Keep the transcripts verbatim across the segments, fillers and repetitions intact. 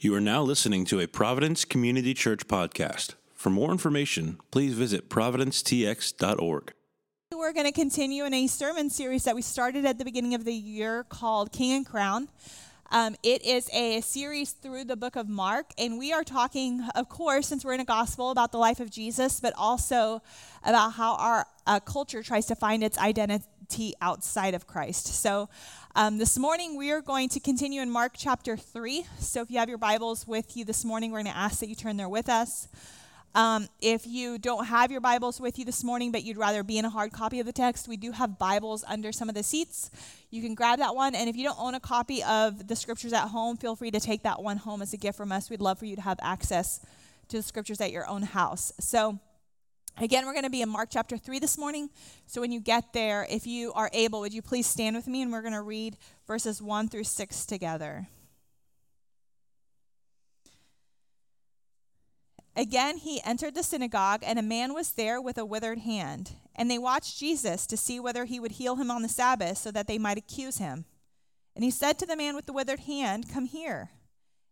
You are now listening to a Providence Community Church podcast. For more information, please visit Providence T X dot org. We're going to continue in a sermon series that we started at the beginning of the year called King and Crown. Um, it is a series through the book of Mark, and we are talking, of course, since we're in a gospel, about the life of Jesus, but also about how our uh, culture tries to find its identity outside of Christ. So Um, this morning, we are going to continue in Mark chapter three. So if you have your Bibles with you this morning, we're going to ask that you turn there with us. Um, if you don't have your Bibles with you this morning, but you'd rather be in a hard copy of the text, we do have Bibles under some of the seats. You can grab that one. And if you don't own a copy of the scriptures at home, feel free to take that one home as a gift from us. We'd love for you to have access to the scriptures at your own house. So again, we're going to be in Mark chapter three this morning. So when you get there, if you are able, would you please stand with me, and we're going to read verses one through six together. Again, he entered the synagogue, and a man was there with a withered hand. And they watched Jesus to see whether he would heal him on the Sabbath so that they might accuse him. And he said to the man with the withered hand, "Come here."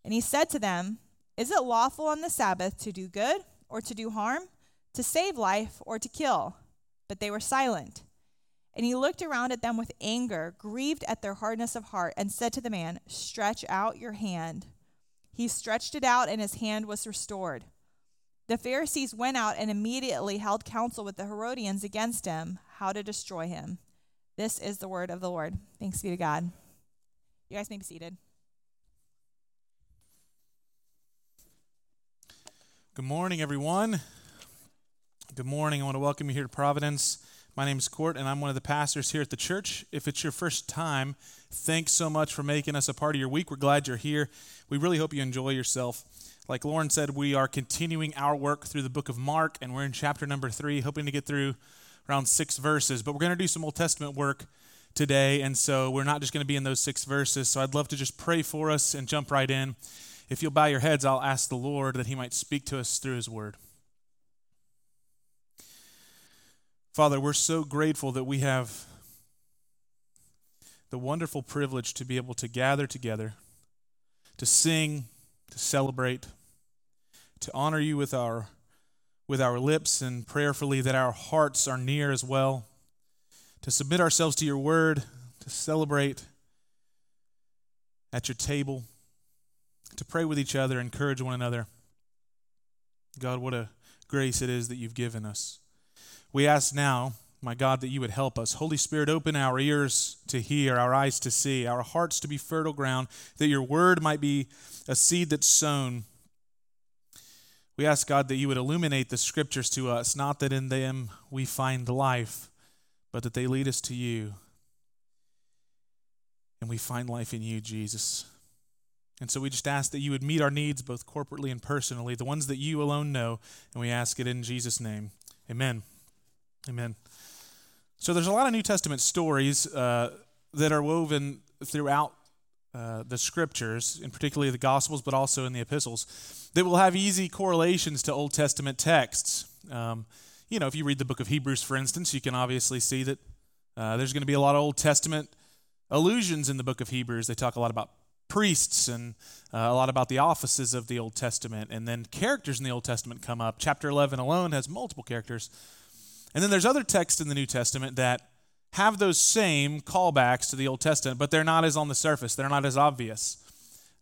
And he said to them, "Is it lawful on the Sabbath to do good or to do harm? To save life or to kill?" But they were silent. And he looked around at them with anger, grieved at their hardness of heart, and said to the man, "Stretch out your hand." He stretched it out, and his hand was restored. The Pharisees went out and immediately held counsel with the Herodians against him, how to destroy him. This is the word of the Lord. Thanks be to God. You guys may be seated. Good morning, everyone. Good morning. I want to welcome you here to Providence. My name is Court, and I'm one of the pastors here at the church. If it's your first time, thanks so much for making us a part of your week. We're glad you're here. We really hope you enjoy yourself. Like Lauren said, we are continuing our work through the book of Mark, and we're in chapter number three, hoping to get through around six verses. But we're going to do some Old Testament work today, and so we're not just going to be in those six verses. So I'd love to just pray for us and jump right in. If you'll bow your heads, I'll ask the Lord that he might speak to us through his word. Father, we're so grateful that we have the wonderful privilege to be able to gather together, to sing, to celebrate, to honor you with our with our lips, and prayerfully that our hearts are near as well, to submit ourselves to your word, to celebrate at your table, to pray with each other, encourage one another. God, what a grace it is that you've given us. We ask now, my God, that you would help us. Holy Spirit, open our ears to hear, our eyes to see, our hearts to be fertile ground, that your word might be a seed that's sown. We ask, God, that you would illuminate the scriptures to us, not that in them we find life, but that they lead us to you. And we find life in you, Jesus. And so we just ask that you would meet our needs, both corporately and personally, the ones that you alone know, and we ask it in Jesus' name. Amen. Amen. So there's a lot of New Testament stories uh, that are woven throughout uh, the scriptures, and particularly the Gospels, but also in the epistles, that will have easy correlations to Old Testament texts. Um, you know, if you read the book of Hebrews, for instance, you can obviously see that uh, there's going to be a lot of Old Testament allusions in the book of Hebrews. They talk a lot about priests and uh, a lot about the offices of the Old Testament, and then characters in the Old Testament come up. Chapter eleven alone has multiple characters. And then there's other texts in the New Testament that have those same callbacks to the Old Testament, but they're not as on the surface. They're not as obvious.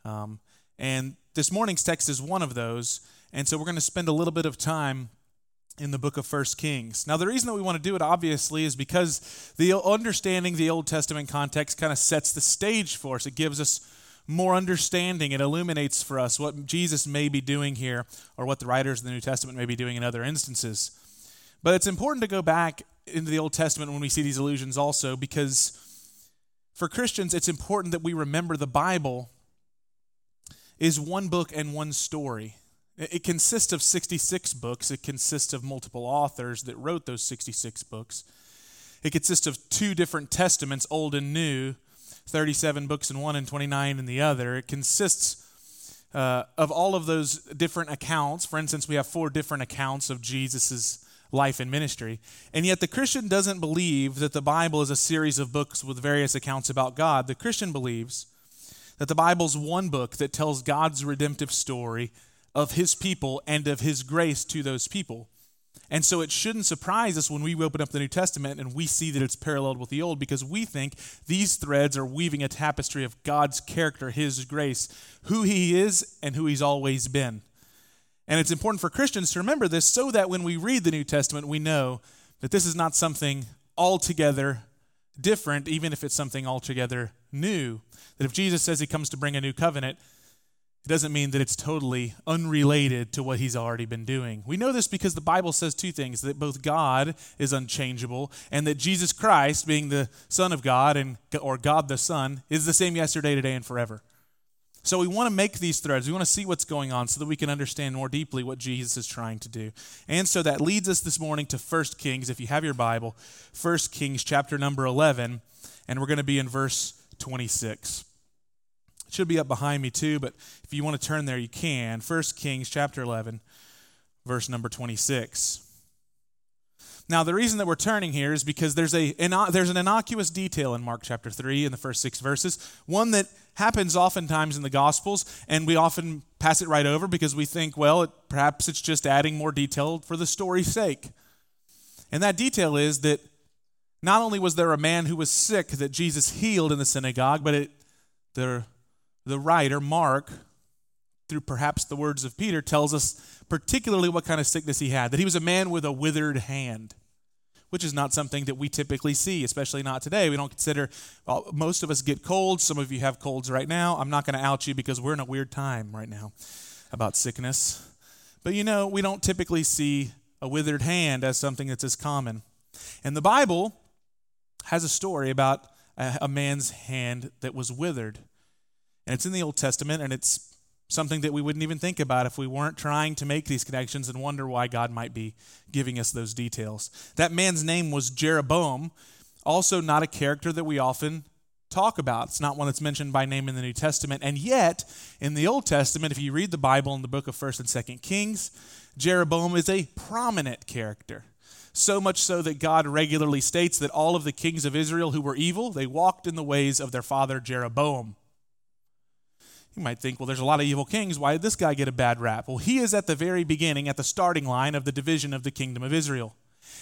Um, and this morning's text is one of those. And so we're going to spend a little bit of time in the book of First Kings. Now, the reason that we want to do it, obviously, is because the understanding the Old Testament context kind of sets the stage for us. It gives us more understanding. It illuminates for us what Jesus may be doing here, or what the writers of the New Testament may be doing in other instances. But it's important to go back into the Old Testament when we see these allusions also, because for Christians, it's important that we remember the Bible is one book and one story. It consists of sixty-six books. It consists of multiple authors that wrote those sixty-six books. It consists of two different testaments, old and new, thirty-seven books in one and twenty-nine in the other. It consists uh, of all of those different accounts. For instance, we have four different accounts of Jesus's life and ministry. And yet the Christian doesn't believe that the Bible is a series of books with various accounts about God. The Christian believes that the Bible's one book that tells God's redemptive story of his people and of his grace to those people. And so it shouldn't surprise us when we open up the New Testament and we see that it's paralleled with the Old, because we think these threads are weaving a tapestry of God's character, his grace, who he is and who he's always been. And it's important for Christians to remember this so that when we read the New Testament, we know that this is not something altogether different, even if it's something altogether new. That if Jesus says he comes to bring a new covenant, it doesn't mean that it's totally unrelated to what he's already been doing. We know this because the Bible says two things, that both God is unchangeable and that Jesus Christ, being the Son of God and or God the Son, is the same yesterday, today, and forever. So we want to make these threads. We want to see what's going on so that we can understand more deeply what Jesus is trying to do. And so that leads us this morning to First Kings, if you have your Bible, First Kings chapter number eleven, and we're going to be in verse twenty-six. It should be up behind me too, but if you want to turn there, you can. First Kings chapter eleven, verse number twenty-six. Now, the reason that we're turning here is because there's a there's an innocuous detail in Mark chapter three in the first six verses, one that happens oftentimes in the Gospels, and we often pass it right over because we think, well, it, perhaps it's just adding more detail for the story's sake. And that detail is that not only was there a man who was sick that Jesus healed in the synagogue, but it, the, the writer, Mark, through perhaps the words of Peter, tells us particularly what kind of sickness he had, that he was a man with a withered hand, which is not something that we typically see, especially not today. We don't consider, well, most of us get colds. Some of you have colds right now. I'm not going to out you because we're in a weird time right now about sickness. But, you know, we don't typically see a withered hand as something that's as common. And the Bible has a story about a, a man's hand that was withered. And it's in the Old Testament, and it's something that we wouldn't even think about if we weren't trying to make these connections and wonder why God might be giving us those details. That man's name was Jeroboam, also not a character that we often talk about. It's not one that's mentioned by name in the New Testament. And yet, in the Old Testament, if you read the Bible in the book of First and Second Kings, Jeroboam is a prominent character. So much so that God regularly states that all of the kings of Israel who were evil, they walked in the ways of their father Jeroboam. You might think, well, there's a lot of evil kings. Why did this guy get a bad rap? Well, he is at the very beginning, at the starting line of the division of the kingdom of Israel.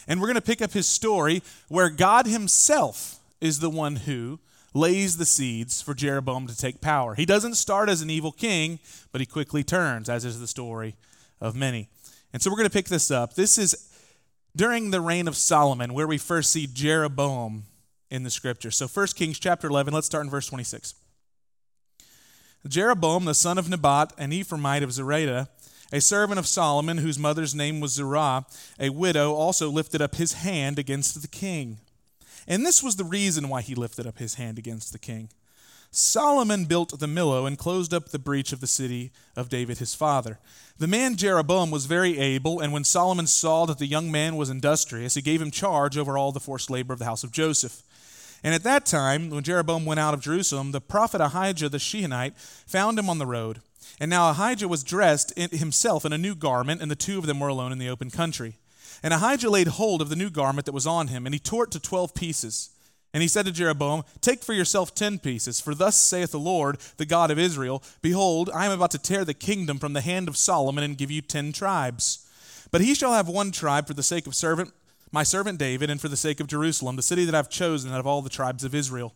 And we're going to pick up his story where God himself is the one who lays the seeds for Jeroboam to take power. He doesn't start as an evil king, but he quickly turns, as is the story of many. And so we're going to pick this up. This is during the reign of Solomon where we first see Jeroboam in the scripture. So First Kings chapter eleven, let's start in verse twenty-six. Jeroboam, the son of Nebat, an Ephraimite of Zeredah, a servant of Solomon, whose mother's name was Zerah, a widow, also lifted up his hand against the king. And this was the reason why he lifted up his hand against the king. Solomon built the Millo and closed up the breach of the city of David his father. The man Jeroboam was very able, and when Solomon saw that the young man was industrious, he gave him charge over all the forced labor of the house of Joseph. And at that time, when Jeroboam went out of Jerusalem, the prophet Ahijah the Shilonite found him on the road. And now Ahijah was dressed in himself in a new garment, and the two of them were alone in the open country. And Ahijah laid hold of the new garment that was on him, and he tore it to twelve pieces. And he said to Jeroboam, "Take for yourself ten pieces, for thus saith the Lord, the God of Israel, behold, I am about to tear the kingdom from the hand of Solomon and give you ten tribes. But he shall have one tribe for the sake of servant, my servant David, and for the sake of Jerusalem, the city that I've chosen out of all the tribes of Israel.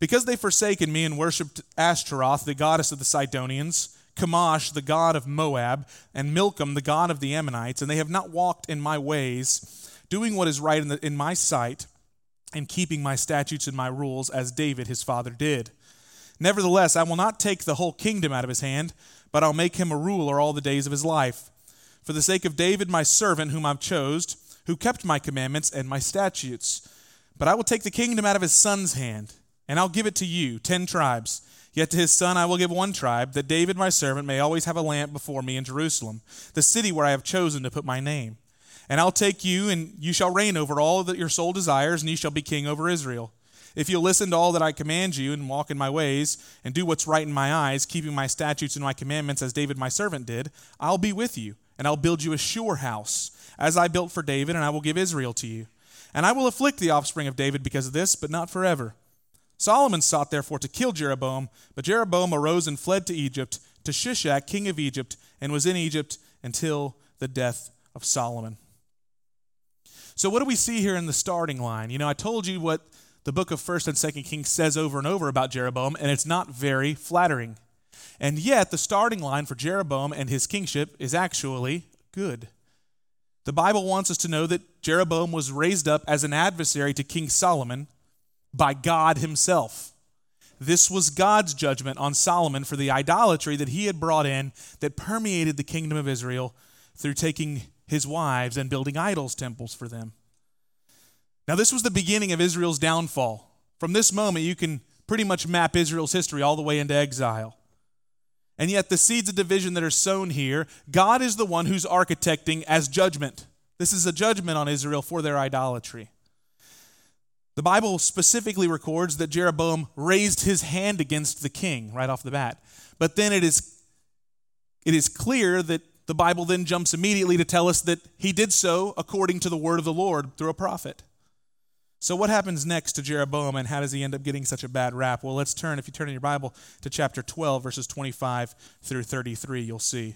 Because they forsaken me and worshipped Ashtaroth, the goddess of the Sidonians, Chemosh, the god of Moab, and Milcom, the god of the Ammonites, and they have not walked in my ways, doing what is right in, the, in my sight, and keeping my statutes and my rules, as David his father did. Nevertheless, I will not take the whole kingdom out of his hand, but I'll make him a ruler all the days of his life. For the sake of David, my servant, whom I've chosen, who kept my commandments and my statutes. But I will take the kingdom out of his son's hand, and I'll give it to you, ten tribes. Yet to his son I will give one tribe, that David my servant may always have a lamp before me in Jerusalem, the city where I have chosen to put my name. And I'll take you, and you shall reign over all that your soul desires, and you shall be king over Israel. If you'll listen to all that I command you, and walk in my ways, and do what's right in my eyes, keeping my statutes and my commandments as David my servant did, I'll be with you, and I'll build you a sure house, as I built for David, and I will give Israel to you. And I will afflict the offspring of David because of this, but not forever. Solomon sought, therefore, to kill Jeroboam, but Jeroboam arose and fled to Egypt, to Shishak, king of Egypt, and was in Egypt until the death of Solomon. So what do we see here in the starting line? You know, I told you what the book of First and Second Kings says over and over about Jeroboam, and it's not very flattering. And yet, the starting line for Jeroboam and his kingship is actually good. The Bible wants us to know that Jeroboam was raised up as an adversary to King Solomon by God himself. This was God's judgment on Solomon for the idolatry that he had brought in that permeated the kingdom of Israel through taking his wives and building idols temples for them. Now, this was the beginning of Israel's downfall. From this moment, you can pretty much map Israel's history all the way into exile. And yet the seeds of division that are sown here, God is the one who's architecting as judgment. This is a judgment on Israel for their idolatry. The Bible specifically records that Jeroboam raised his hand against the king right off the bat. But then it is it is clear that the Bible then jumps immediately to tell us that he did so according to the word of the Lord through a prophet. So what happens next to Jeroboam, and how does he end up getting such a bad rap? Well, let's turn, if you turn in your Bible, to chapter twelve, verses twenty-five through thirty-three, you'll see.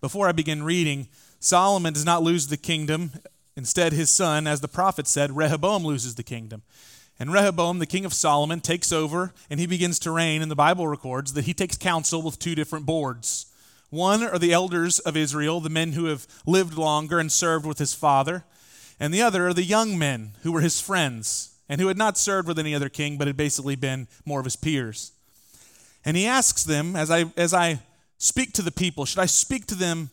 Before I begin reading, Solomon does not lose the kingdom. Instead, his son, as the prophet said, Rehoboam loses the kingdom. And Rehoboam, the king of Solomon, takes over, and he begins to reign, and the Bible records that he takes counsel with two different boards. One are the elders of Israel, the men who have lived longer and served with his father. And the other are the young men who were his friends and who had not served with any other king but had basically been more of his peers. And he asks them, as I as I speak to the people, should I speak to them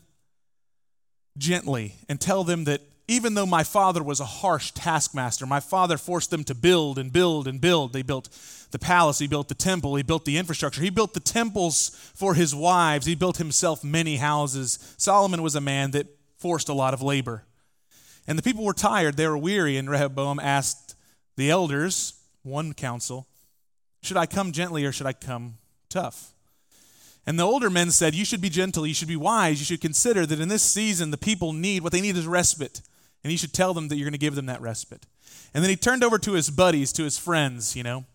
gently and tell them that even though my father was a harsh taskmaster, my father forced them to build and build and build. They built the palace, he built the temple, he built the infrastructure, he built the temples for his wives, he built himself many houses. Solomon was a man that forced a lot of labor. And the people were tired, they were weary, and Rehoboam asked the elders, one counsel, should I come gently or should I come tough? And the older men said, you should be gentle, you should be wise, you should consider that in this season the people need, what they need is respite, and you should tell them that you're going to give them that respite. And then he turned over to his buddies, to his friends, you know,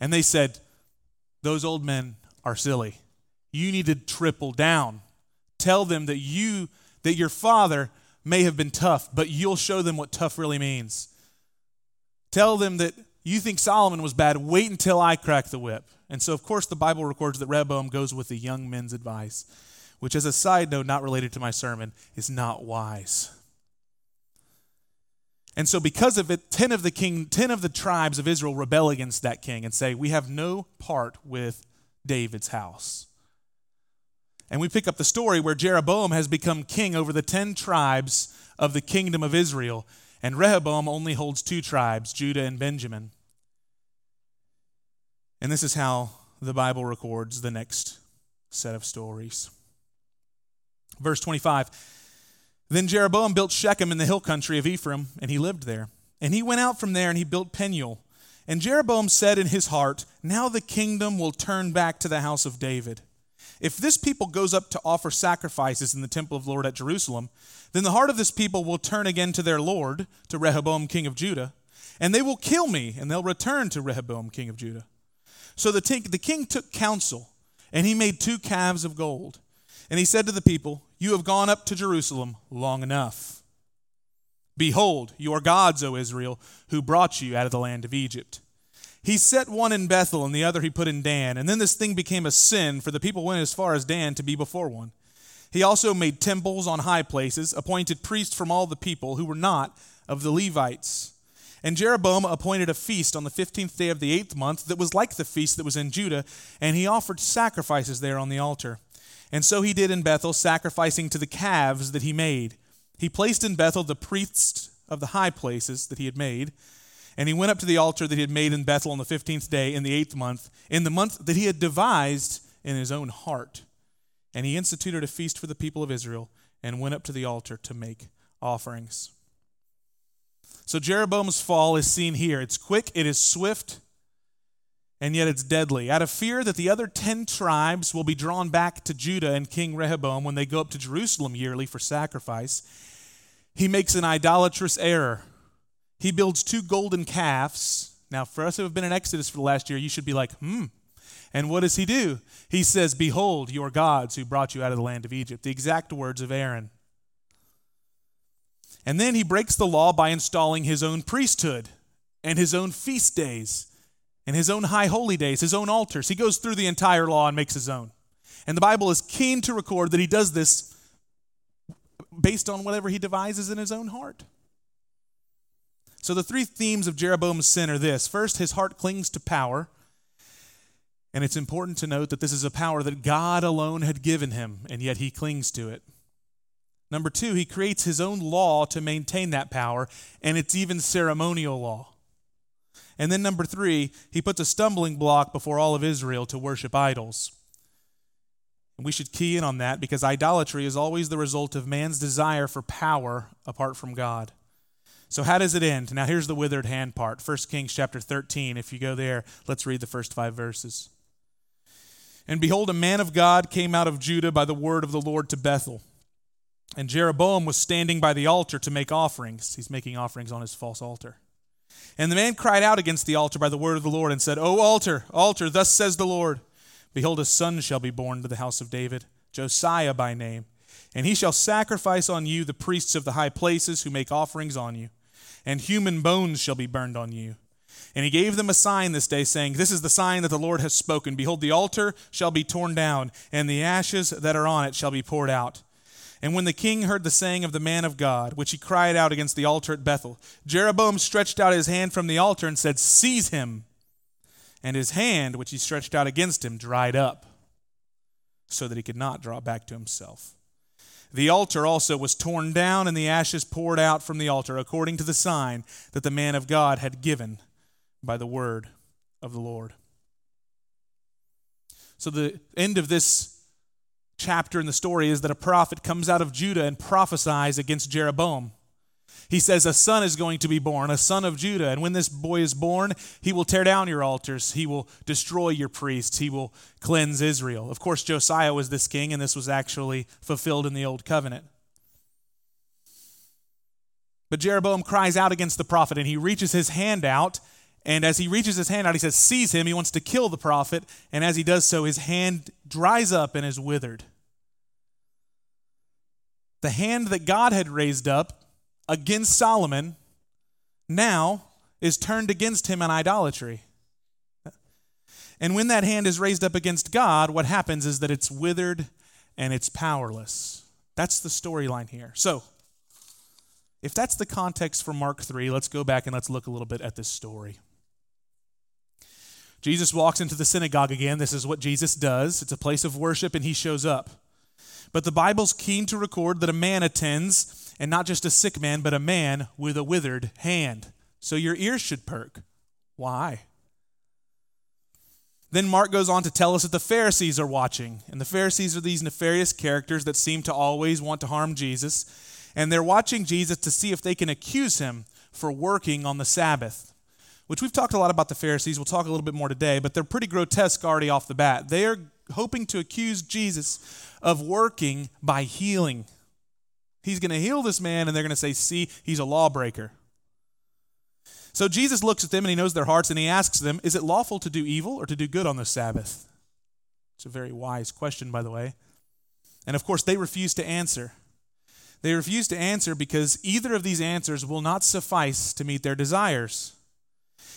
and they said, those old men are silly. You need to triple down. Tell them that you, that your father may have been tough, but you'll show them what tough really means. Tell them that you think Solomon was bad. Wait until I crack the whip. And so, of course, the Bible records that Rehoboam goes with the young men's advice, which, as a side note not related to my sermon, is not wise. And so because of it, ten of the king, ten of the tribes of Israel rebel against that king and say, we have no part with David's house. And we pick up the story where Jeroboam has become king over the ten tribes of the kingdom of Israel, and Rehoboam only holds two tribes, Judah and Benjamin. And this is how the Bible records the next set of stories. Verse twenty-five, then Jeroboam built Shechem in the hill country of Ephraim, and he lived there. And he went out from there, and he built Penuel. And Jeroboam said in his heart, now the kingdom will turn back to the house of David. If this people goes up to offer sacrifices in the temple of the Lord at Jerusalem, then the heart of this people will turn again to their Lord, to Rehoboam king of Judah, and they will kill me, and they'll return to Rehoboam king of Judah. So the king took counsel, and he made two calves of gold. And he said to the people, you have gone up to Jerusalem long enough. Behold, you are gods, O Israel, who brought you out of the land of Egypt. He set one in Bethel and the other he put in Dan. And then this thing became a sin, for the people went as far as Dan to be before one. He also made temples on high places, appointed priests from all the people who were not of the Levites. And Jeroboam appointed a feast on the fifteenth day of the eighth month that was like the feast that was in Judah, and he offered sacrifices there on the altar. And so he did in Bethel, sacrificing to the calves that he made. He placed in Bethel the priests of the high places that he had made, and he went up to the altar that he had made in Bethel on the fifteenth day in the eighth month, in the month that he had devised in his own heart. And he instituted a feast for the people of Israel and went up to the altar to make offerings. So Jeroboam's fall is seen here. It's quick, it is swift, and yet it's deadly. Out of fear that the other ten tribes will be drawn back to Judah and King Rehoboam when they go up to Jerusalem yearly for sacrifice, he makes an idolatrous error. He builds two golden calves Now, for us who have been in Exodus for the last year, you should be like, hmm. And what does he do? He says, behold, your gods who brought you out of the land of Egypt. The exact words of Aaron. And then he breaks the law by installing his own priesthood and his own feast days and his own high holy days, his own altars. He goes through the entire law and makes his own. And the Bible is keen to record that he does this based on whatever he devises in his own heart. So the three themes of Jeroboam's sin are this. First, his heart clings to power. And it's important to note that this is a power that God alone had given him, and yet he clings to it. Number two, he creates his own law to maintain that power, and it's even ceremonial law. And then number three, he puts a stumbling block before all of Israel to worship idols. And we should key in on that because idolatry is always the result of man's desire for power apart from God. So how does it end? Now here's the withered hand part. First Kings chapter thirteen. If you go there, let's read the first five verses. And behold, a man of God came out of Judah by the word of the Lord to Bethel. And Jeroboam was standing by the altar to make offerings. He's making offerings on his false altar. And the man cried out against the altar by the word of the Lord and said, O altar, altar, thus says the Lord, behold, a son shall be born to the house of David, Josiah by name. And he shall sacrifice on you the priests of the high places who make offerings on you. And human bones shall be burned on you. And he gave them a sign this day, saying, this is the sign that the Lord has spoken. Behold, the altar shall be torn down, and the ashes that are on it shall be poured out. And when the king heard the saying of the man of God, which he cried out against the altar at Bethel, Jeroboam stretched out his hand from the altar and said, seize him. And his hand, which he stretched out against him, dried up, so that he could not draw back to himself. The altar also was torn down, and the ashes poured out from the altar, according to the sign that the man of God had given by the word of the Lord. So the end of this chapter in the story is that a prophet comes out of Judah and prophesies against Jeroboam. He says, a son is going to be born, a son of Judah, and when this boy is born, he will tear down your altars, he will destroy your priests, he will cleanse Israel. Of course, Josiah was this king, and this was actually fulfilled in the Old Covenant. But Jeroboam cries out against the prophet, and he reaches his hand out, and as he reaches his hand out, he says, seize him, he wants to kill the prophet, and as he does so, his hand dries up and is withered. The hand that God had raised up against Solomon now is turned against him in idolatry. And when that hand is raised up against God, what happens is that it's withered and it's powerless. That's the storyline here. So, if that's the context for Mark three, let's go back and let's look a little bit at this story. Jesus walks into the synagogue again. This is what Jesus does. It's a place of worship and he shows up. But the Bible's keen to record that a man attends, and not just a sick man, but a man with a withered hand. So your ears should perk. Why? Then Mark goes on to tell us that the Pharisees are watching. And the Pharisees are these nefarious characters that seem to always want to harm Jesus. And they're watching Jesus to see if they can accuse him for working on the Sabbath, which we've talked a lot about the Pharisees. We'll talk a little bit more today, but they're pretty grotesque already off the bat. They are hoping to accuse Jesus of working by healing. He's going to heal this man, and they're going to say, see, he's a lawbreaker. So Jesus looks at them, and he knows their hearts, and he asks them, is it lawful to do evil or to do good on the Sabbath? It's a very wise question, by the way. And, of course, they refuse to answer. They refuse to answer because either of these answers will not suffice to meet their desires.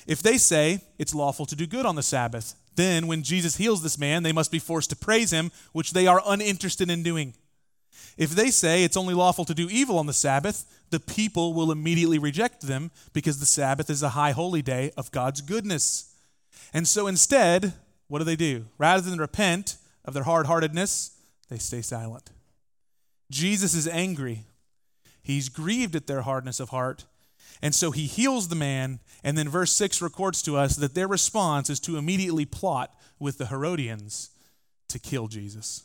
If they say it's lawful to do good on the Sabbath, then when Jesus heals this man, they must be forced to praise him, which they are uninterested in doing. If they say it's only lawful to do evil on the Sabbath, the people will immediately reject them because the Sabbath is a high holy day of God's goodness. And so instead, what do they do? Rather than repent of their hard-heartedness, they stay silent. Jesus is angry. He's grieved at their hardness of heart. And so he heals the man. And then verse six records to us that their response is to immediately plot with the Herodians to kill Jesus.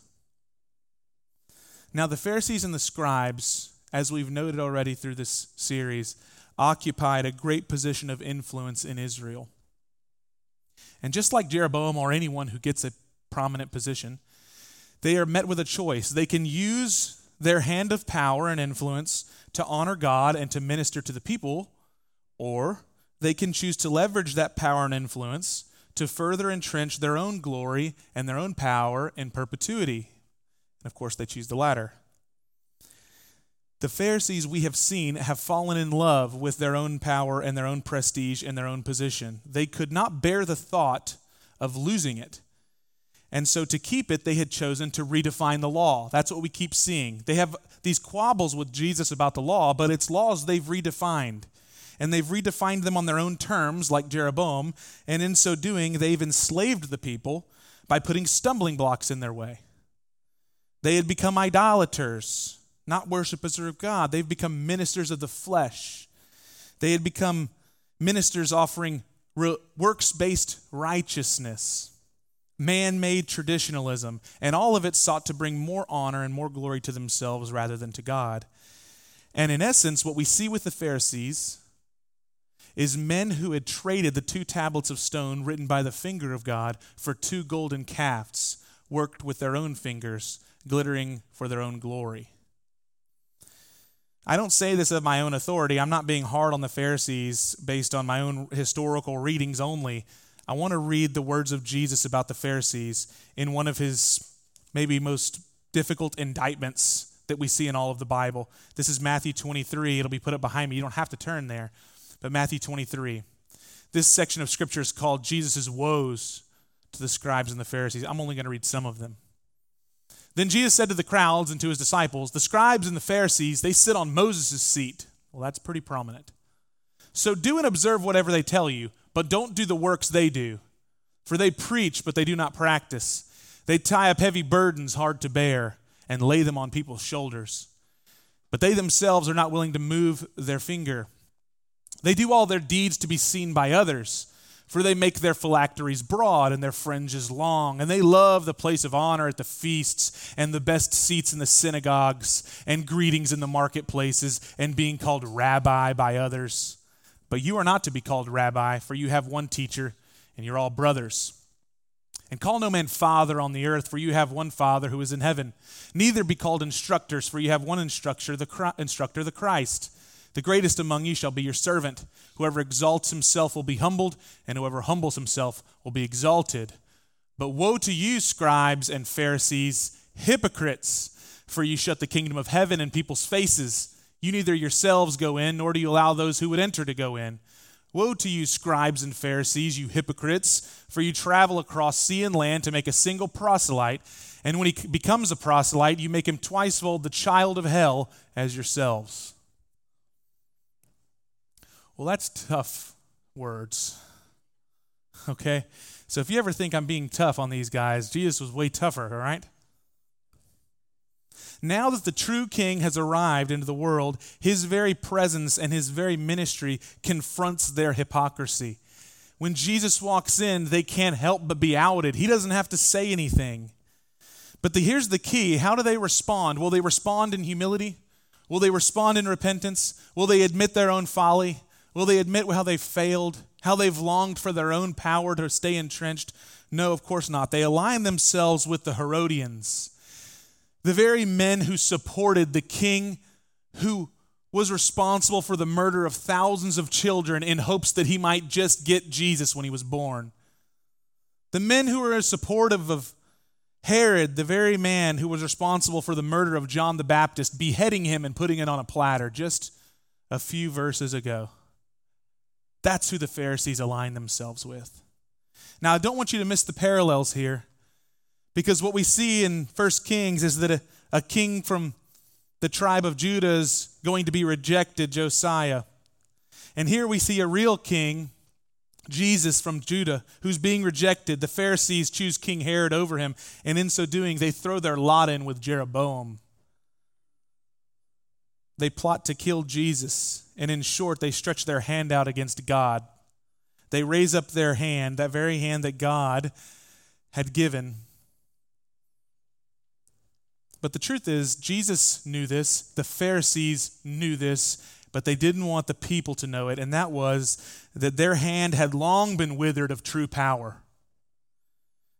Now, the Pharisees and the scribes, as we've noted already through this series, occupied a great position of influence in Israel. And just like Jeroboam or anyone who gets a prominent position, they are met with a choice. They can use their hand of power and influence to honor God and to minister to the people, or they can choose to leverage that power and influence to further entrench their own glory and their own power in perpetuity. And of course, they choose the latter. The Pharisees, we have seen, have fallen in love with their own power and their own prestige and their own position. They could not bear the thought of losing it. And so to keep it, they had chosen to redefine the law. That's what we keep seeing. They have these quabbles with Jesus about the law, but it's laws they've redefined. And they've redefined them on their own terms, like Jeroboam. And in so doing, they've enslaved the people by putting stumbling blocks in their way. They had become idolaters, not worshipers of God. They've become ministers of the flesh. They had become ministers offering works-based righteousness, man-made traditionalism, and all of it sought to bring more honor and more glory to themselves rather than to God. And in essence, what we see with the Pharisees is men who had traded the two tablets of stone written by the finger of God for two golden calves, worked with their own fingers, glittering for their own glory. I don't say this of my own authority. I'm not being hard on the Pharisees based on my own historical readings only. I want to read the words of Jesus about the Pharisees in one of his maybe most difficult indictments that we see in all of the Bible. This is Matthew twenty-three. It'll be put up behind me. You don't have to turn there. But Matthew twenty-three. This section of Scripture is called Jesus' woes to the scribes and the Pharisees. I'm only going to read some of them. Then Jesus said to the crowds and to his disciples, "The scribes and the Pharisees, they sit on Moses' seat." Well, that's pretty prominent. "So do and observe whatever they tell you, but don't do the works they do. For they preach, but they do not practice. They tie up heavy burdens hard to bear and lay them on people's shoulders. But they themselves are not willing to move their finger. They do all their deeds to be seen by others. For they make their phylacteries broad and their fringes long, and they love the place of honor at the feasts and the best seats in the synagogues and greetings in the marketplaces and being called rabbi by others. But you are not to be called rabbi, for you have one teacher, and you're all brothers. And call no man father on the earth, for you have one Father who is in heaven. Neither be called instructors, for you have one instructor, the instructor, the Christ. The greatest among you shall be your servant. Whoever exalts himself will be humbled, and whoever humbles himself will be exalted. But woe to you, scribes and Pharisees, hypocrites, for you shut the kingdom of heaven in people's faces. You neither yourselves go in, nor do you allow those who would enter to go in. Woe to you, scribes and Pharisees, you hypocrites, for you travel across sea and land to make a single proselyte, and when he becomes a proselyte, you make him twicefold the child of hell as yourselves." Well, that's tough words, okay? So if you ever think I'm being tough on these guys, Jesus was way tougher, all right? Now that the true king has arrived into the world, his very presence and his very ministry confronts their hypocrisy. When Jesus walks in, they can't help but be outed. He doesn't have to say anything. But the, here's the key. How do they respond? Will they respond in humility? Will they respond in repentance? Will they admit their own folly? Will they admit how they failed, how they've longed for their own power to stay entrenched? No, of course not. They align themselves with the Herodians, the very men who supported the king who was responsible for the murder of thousands of children in hopes that he might just get Jesus when he was born. The men who were supportive of Herod, the very man who was responsible for the murder of John the Baptist, beheading him and putting it on a platter just a few verses ago. That's who the Pharisees align themselves with. Now, I don't want you to miss the parallels here, because what we see in First Kings is that a, a king from the tribe of Judah is going to be rejected, Josiah. And here we see a real king, Jesus from Judah, who's being rejected. The Pharisees choose King Herod over him, and in so doing, they throw their lot in with Jeroboam. They plot to kill Jesus, and in short, they stretch their hand out against God. They raise up their hand, that very hand that God had given. But the truth is, Jesus knew this, the Pharisees knew this, but they didn't want the people to know it, and that was that their hand had long been withered of true power.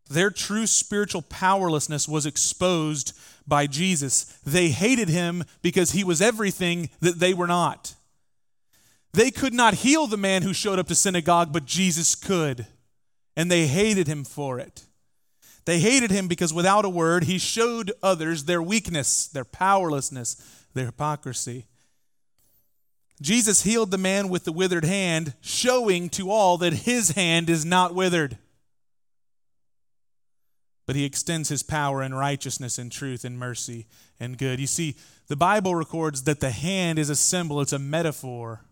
Their true spiritual powerlessness was exposed by Jesus. They hated him because he was everything that they were not. They could not heal the man who showed up to synagogue, but Jesus could. And they hated him for it. They hated him because without a word, he showed others their weakness, their powerlessness, their hypocrisy. Jesus healed the man with the withered hand, showing to all that his hand is not withered. But he extends his power in righteousness and truth and mercy and good. You see, the Bible records that the hand is a symbol. It's a metaphor.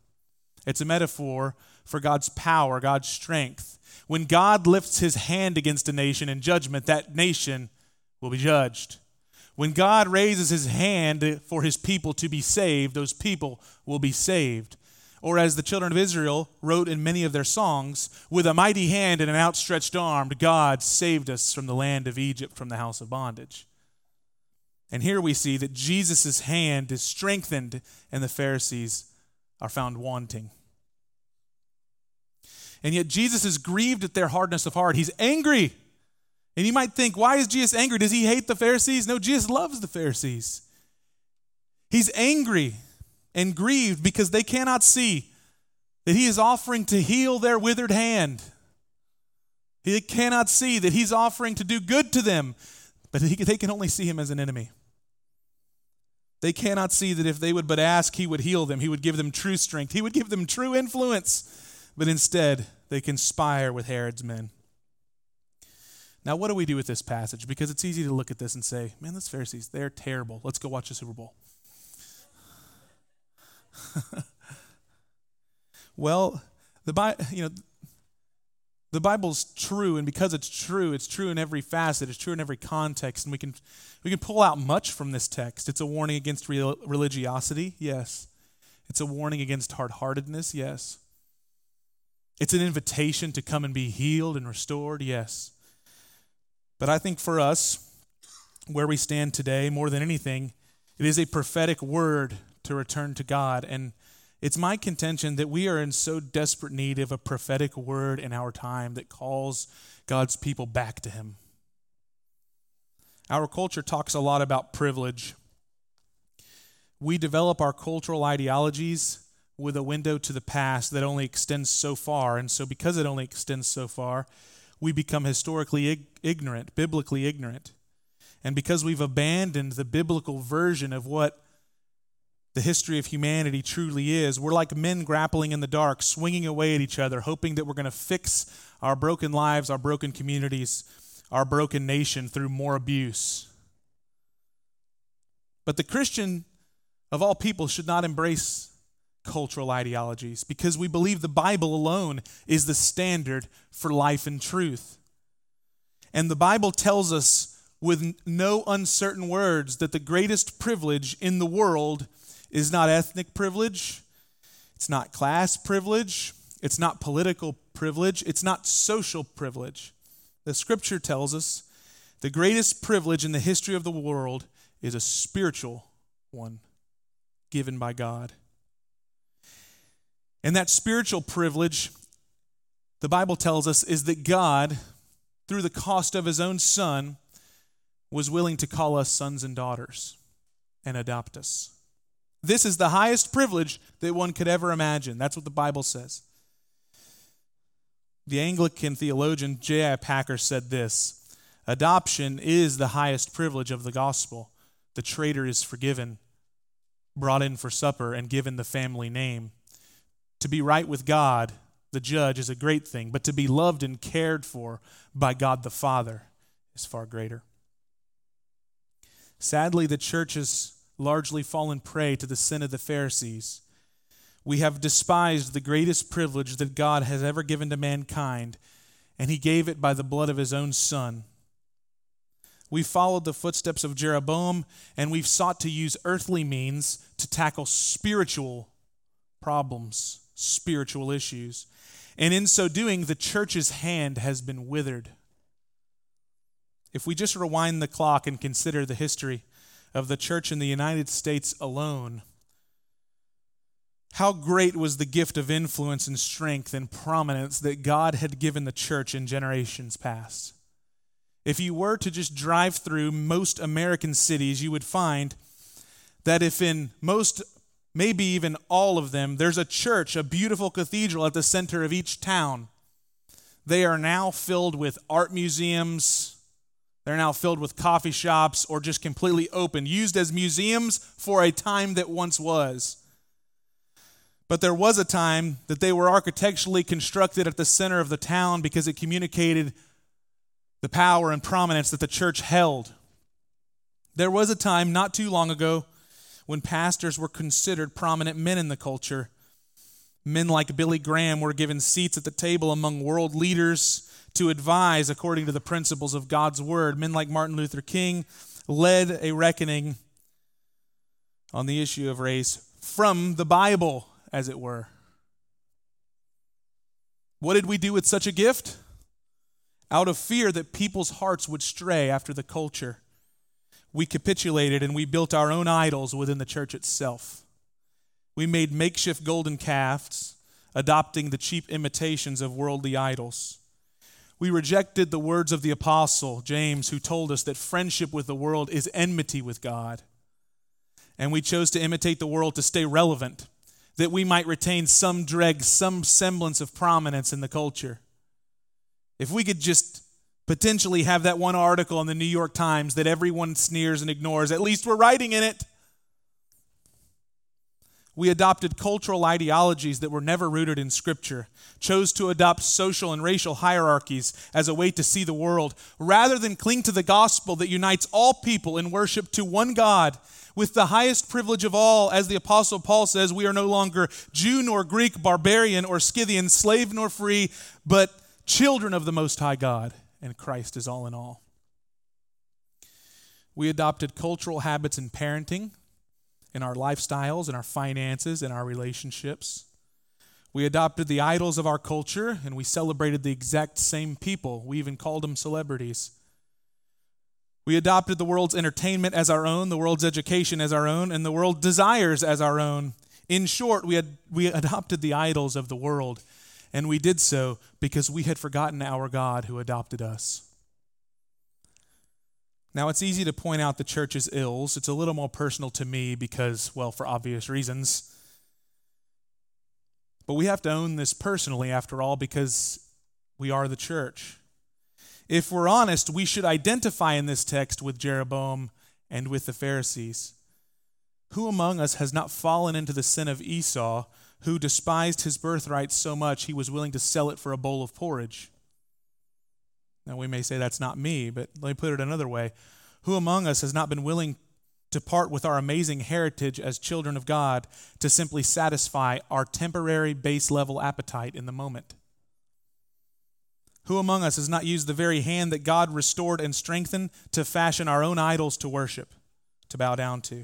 It's a metaphor for God's power, God's strength. When God lifts his hand against a nation in judgment, that nation will be judged. When God raises his hand for his people to be saved, those people will be saved. Or as the children of Israel wrote in many of their songs, with a mighty hand and an outstretched arm, God saved us from the land of Egypt, from the house of bondage. And here we see that Jesus' hand is strengthened and the Pharisees are found wanting. And yet Jesus is grieved at their hardness of heart. He's angry. And you might think, why is Jesus angry? Does he hate the Pharisees? No, Jesus loves the Pharisees. He's angry and grieved because they cannot see that he is offering to heal their withered hand. They cannot see that he's offering to do good to them, but they can only see him as an enemy. They cannot see that if they would but ask, he would heal them. He would give them true strength. He would give them true influence. But instead, they conspire with Herod's men. Now, what do we do with this passage? Because it's easy to look at this and say, man, those Pharisees, they're terrible. Let's go watch the Super Bowl. Well, the Bi- you know, the Bible's true, and because it's true, it's true in every facet, it's true in every context, and we can we can pull out much from this text. It's a warning against re- religiosity, yes. It's a warning against hard-heartedness, yes. It's an invitation to come and be healed and restored, yes. But I think for us, where we stand today, more than anything, it is a prophetic word to return to God. And it's my contention that we are in so desperate need of a prophetic word in our time that calls God's people back to him. Our culture talks a lot about privilege. We develop our cultural ideologies with a window to the past that only extends so far. And so because it only extends so far, we become historically ig- ignorant, biblically ignorant. And because we've abandoned the biblical version of what the history of humanity truly is, we're like men grappling in the dark, swinging away at each other, hoping that we're going to fix our broken lives, our broken communities, our broken nation through more abuse. But the Christian, of all people, should not embrace cultural ideologies, because we believe the Bible alone is the standard for life and truth. And the Bible tells us with no uncertain words that the greatest privilege in the world is not ethnic privilege, it's not class privilege, it's not political privilege, it's not social privilege. The scripture tells us the greatest privilege in the history of the world is a spiritual one given by God. And that spiritual privilege, the Bible tells us, is that God, through the cost of his own son, was willing to call us sons and daughters and adopt us. This is the highest privilege that one could ever imagine. That's what the Bible says. The Anglican theologian J I Packer said this: adoption is the highest privilege of the gospel. The traitor is forgiven, brought in for supper, and given the family name. To be right with God, the judge, is a great thing, but to be loved and cared for by God the Father is far greater. Sadly, the church has largely fallen prey to the sin of the Pharisees. We have despised the greatest privilege that God has ever given to mankind, and he gave it by the blood of his own son. We followed the footsteps of Jeroboam, and we've sought to use earthly means to tackle spiritual problems. Spiritual issues. And in so doing, the church's hand has been withered. If we just rewind the clock and consider the history of the church in the United States alone, how great was the gift of influence and strength and prominence that God had given the church in generations past. If you were to just drive through most American cities, you would find that if in most maybe even all of them. There's a church, a beautiful cathedral at the center of each town. They are now filled with art museums. They're now filled with coffee shops or just completely open, used as museums for a time that once was. But there was a time that they were architecturally constructed at the center of the town because it communicated the power and prominence that the church held. There was a time not too long ago when pastors were considered prominent men in the culture. Men like Billy Graham were given seats at the table among world leaders to advise according to the principles of God's word. Men like Martin Luther King led a reckoning on the issue of race from the Bible, as it were. What did we do with such a gift? Out of fear that people's hearts would stray after the culture, we capitulated and we built our own idols within the church itself. We made makeshift golden calves, adopting the cheap imitations of worldly idols. We rejected the words of the apostle, James, who told us that friendship with the world is enmity with God. And we chose to imitate the world to stay relevant, that we might retain some dreg, some semblance of prominence in the culture. If we could just potentially have that one article in the New York Times that everyone sneers and ignores, at least we're writing in it. We adopted cultural ideologies that were never rooted in Scripture, chose to adopt social and racial hierarchies as a way to see the world, rather than cling to the gospel that unites all people in worship to one God, with the highest privilege of all, as the Apostle Paul says, we are no longer Jew nor Greek, barbarian or Scythian, slave nor free, but children of the Most High God, and Christ is all in all. We adopted cultural habits in parenting, in our lifestyles, in our finances, in our relationships. We adopted the idols of our culture, and we celebrated the exact same people. We even called them celebrities. We adopted the world's entertainment as our own, the world's education as our own, and the world's desires as our own. In short, we had, we adopted the idols of the world, and we did so because we had forgotten our God who adopted us. Now, it's easy to point out the church's ills. It's a little more personal to me because, well, for obvious reasons. But we have to own this personally, after all, because we are the church. If we're honest, we should identify in this text with Jeroboam and with the Pharisees. Who among us has not fallen into the sin of Esau, who despised his birthright so much he was willing to sell it for a bowl of porridge? Now, we may say that's not me, but let me put it another way. Who among us has not been willing to part with our amazing heritage as children of God to simply satisfy our temporary base-level appetite in the moment? Who among us has not used the very hand that God restored and strengthened to fashion our own idols to worship, to bow down to?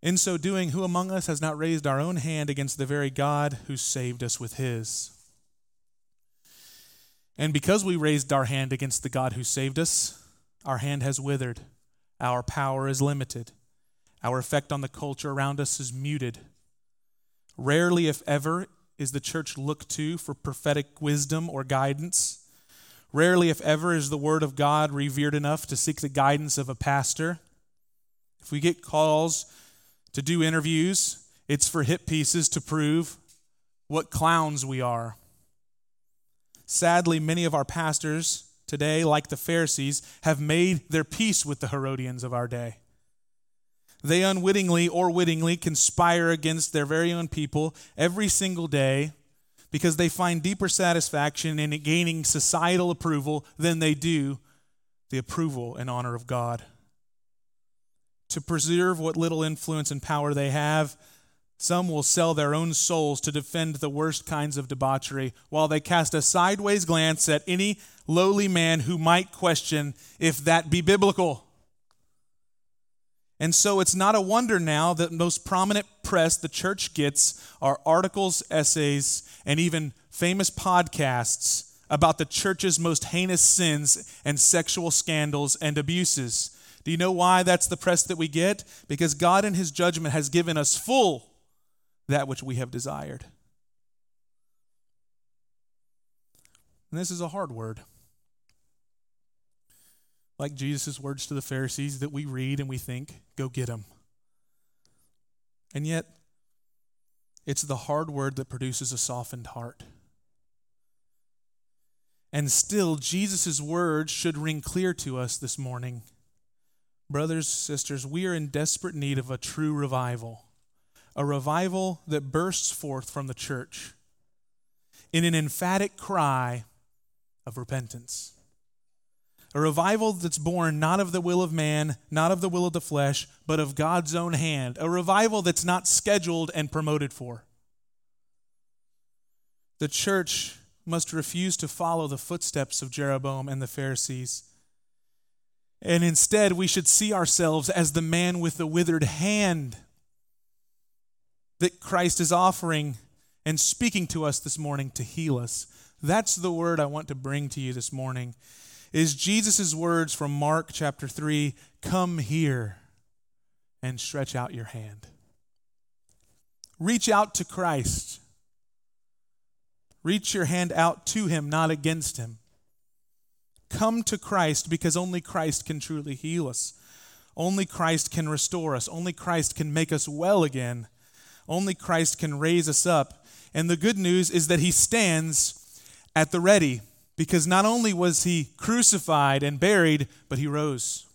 In so doing, who among us has not raised our own hand against the very God who saved us with his? And because we raised our hand against the God who saved us, our hand has withered. Our power is limited. Our effect on the culture around us is muted. Rarely, if ever, is the church looked to for prophetic wisdom or guidance. Rarely, if ever, is the word of God revered enough to seek the guidance of a pastor. If we get calls to do interviews, it's for hit pieces to prove what clowns we are. Sadly, many of our pastors today, like the Pharisees, have made their peace with the Herodians of our day. They unwittingly or wittingly conspire against their very own people every single day because they find deeper satisfaction in gaining societal approval than they do the approval and honor of God. To preserve what little influence and power they have, some will sell their own souls to defend the worst kinds of debauchery, while they cast a sideways glance at any lowly man who might question if that be biblical. And so it's not a wonder now that most prominent press the church gets are articles, essays, and even famous podcasts about the church's most heinous sins and sexual scandals and abuses. Do you know why that's the press that we get? Because God in his judgment has given us full that which we have desired. And this is a hard word. Like Jesus' words to the Pharisees that we read and we think, go get them. And yet, it's the hard word that produces a softened heart. And still, Jesus' words should ring clear to us this morning. Brothers, sisters, we are in desperate need of a true revival, a revival that bursts forth from the church in an emphatic cry of repentance. A revival that's born not of the will of man, not of the will of the flesh, but of God's own hand. A revival that's not scheduled and promoted for. The church must refuse to follow the footsteps of Jeroboam and the Pharisees. And instead, we should see ourselves as the man with the withered hand that Christ is offering and speaking to us this morning to heal us. That's the word I want to bring to you this morning, is Jesus' words from Mark chapter three, come here and stretch out your hand. Reach out to Christ. Reach your hand out to him, not against him. Come to Christ because only Christ can truly heal us. Only Christ can restore us. Only Christ can make us well again. Only Christ can raise us up. And the good news is that he stands at the ready, because not only was he crucified and buried, but he rose.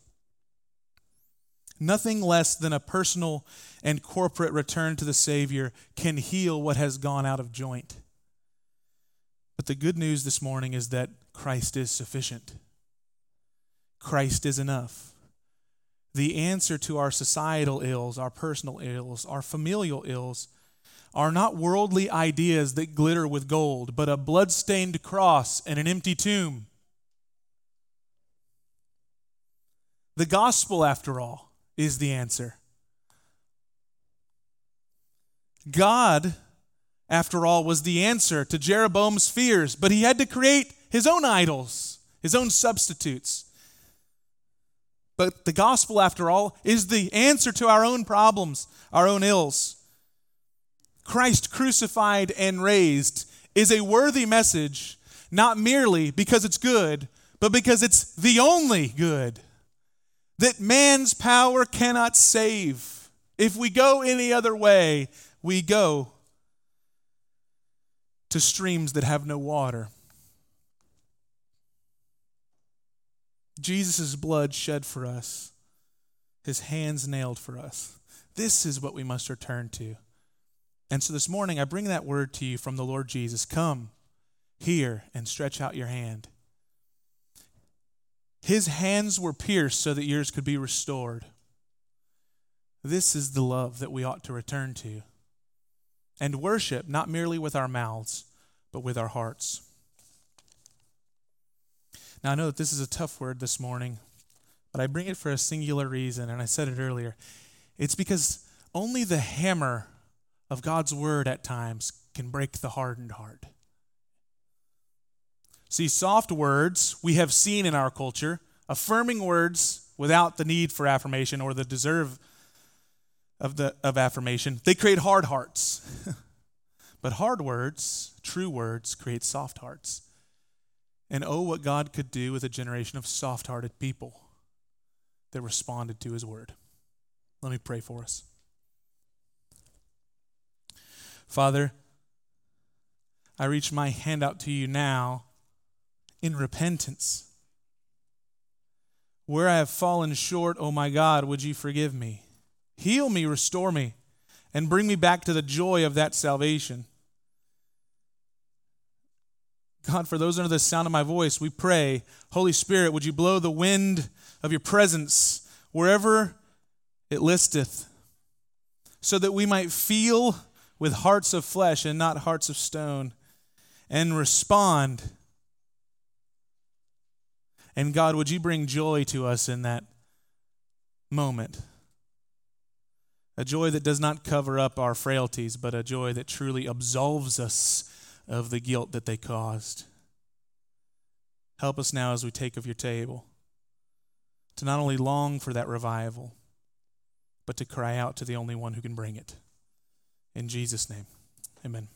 Nothing less than a personal and corporate return to the Savior can heal what has gone out of joint. But the good news this morning is that Christ is sufficient. Christ is enough. The answer to our societal ills, our personal ills, our familial ills, are not worldly ideas that glitter with gold, but a blood-stained cross and an empty tomb. The gospel, after all, is the answer. God, after all, was the answer to Jeroboam's fears, but he had to create his own idols, his own substitutes. But the gospel, after all, is the answer to our own problems, our own ills. Christ crucified and raised is a worthy message, not merely because it's good, but because it's the only good, that man's power cannot save. If we go any other way, we go to streams that have no water. Jesus' blood shed for us, his hands nailed for us. This is what we must return to. And so this morning, I bring that word to you from the Lord Jesus. Come here and stretch out your hand. His hands were pierced so that yours could be restored. This is the love that we ought to return to and worship, not merely with our mouths, but with our hearts. Now, I know that this is a tough word this morning, but I bring it for a singular reason, and I said it earlier. It's because only the hammer of God's word at times can break the hardened heart. See, soft words we have seen in our culture, affirming words without the need for affirmation or the deserve of the of affirmation, they create hard hearts. But hard words, true words, create soft hearts. And oh, what God could do with a generation of soft-hearted people that responded to his word. Let me pray for us. Father, I reach my hand out to you now in repentance. Where I have fallen short, oh my God, would you forgive me? Heal me, restore me, and bring me back to the joy of that salvation. God, for those under the sound of my voice, we pray, Holy Spirit, would you blow the wind of your presence wherever it listeth, so that we might feel with hearts of flesh and not hearts of stone, and respond. And God, would you bring joy to us in that moment? A joy that does not cover up our frailties, but a joy that truly absolves us of the guilt that they caused. Help us now as we take of your table to not only long for that revival, but to cry out to the only one who can bring it. In Jesus' name, amen.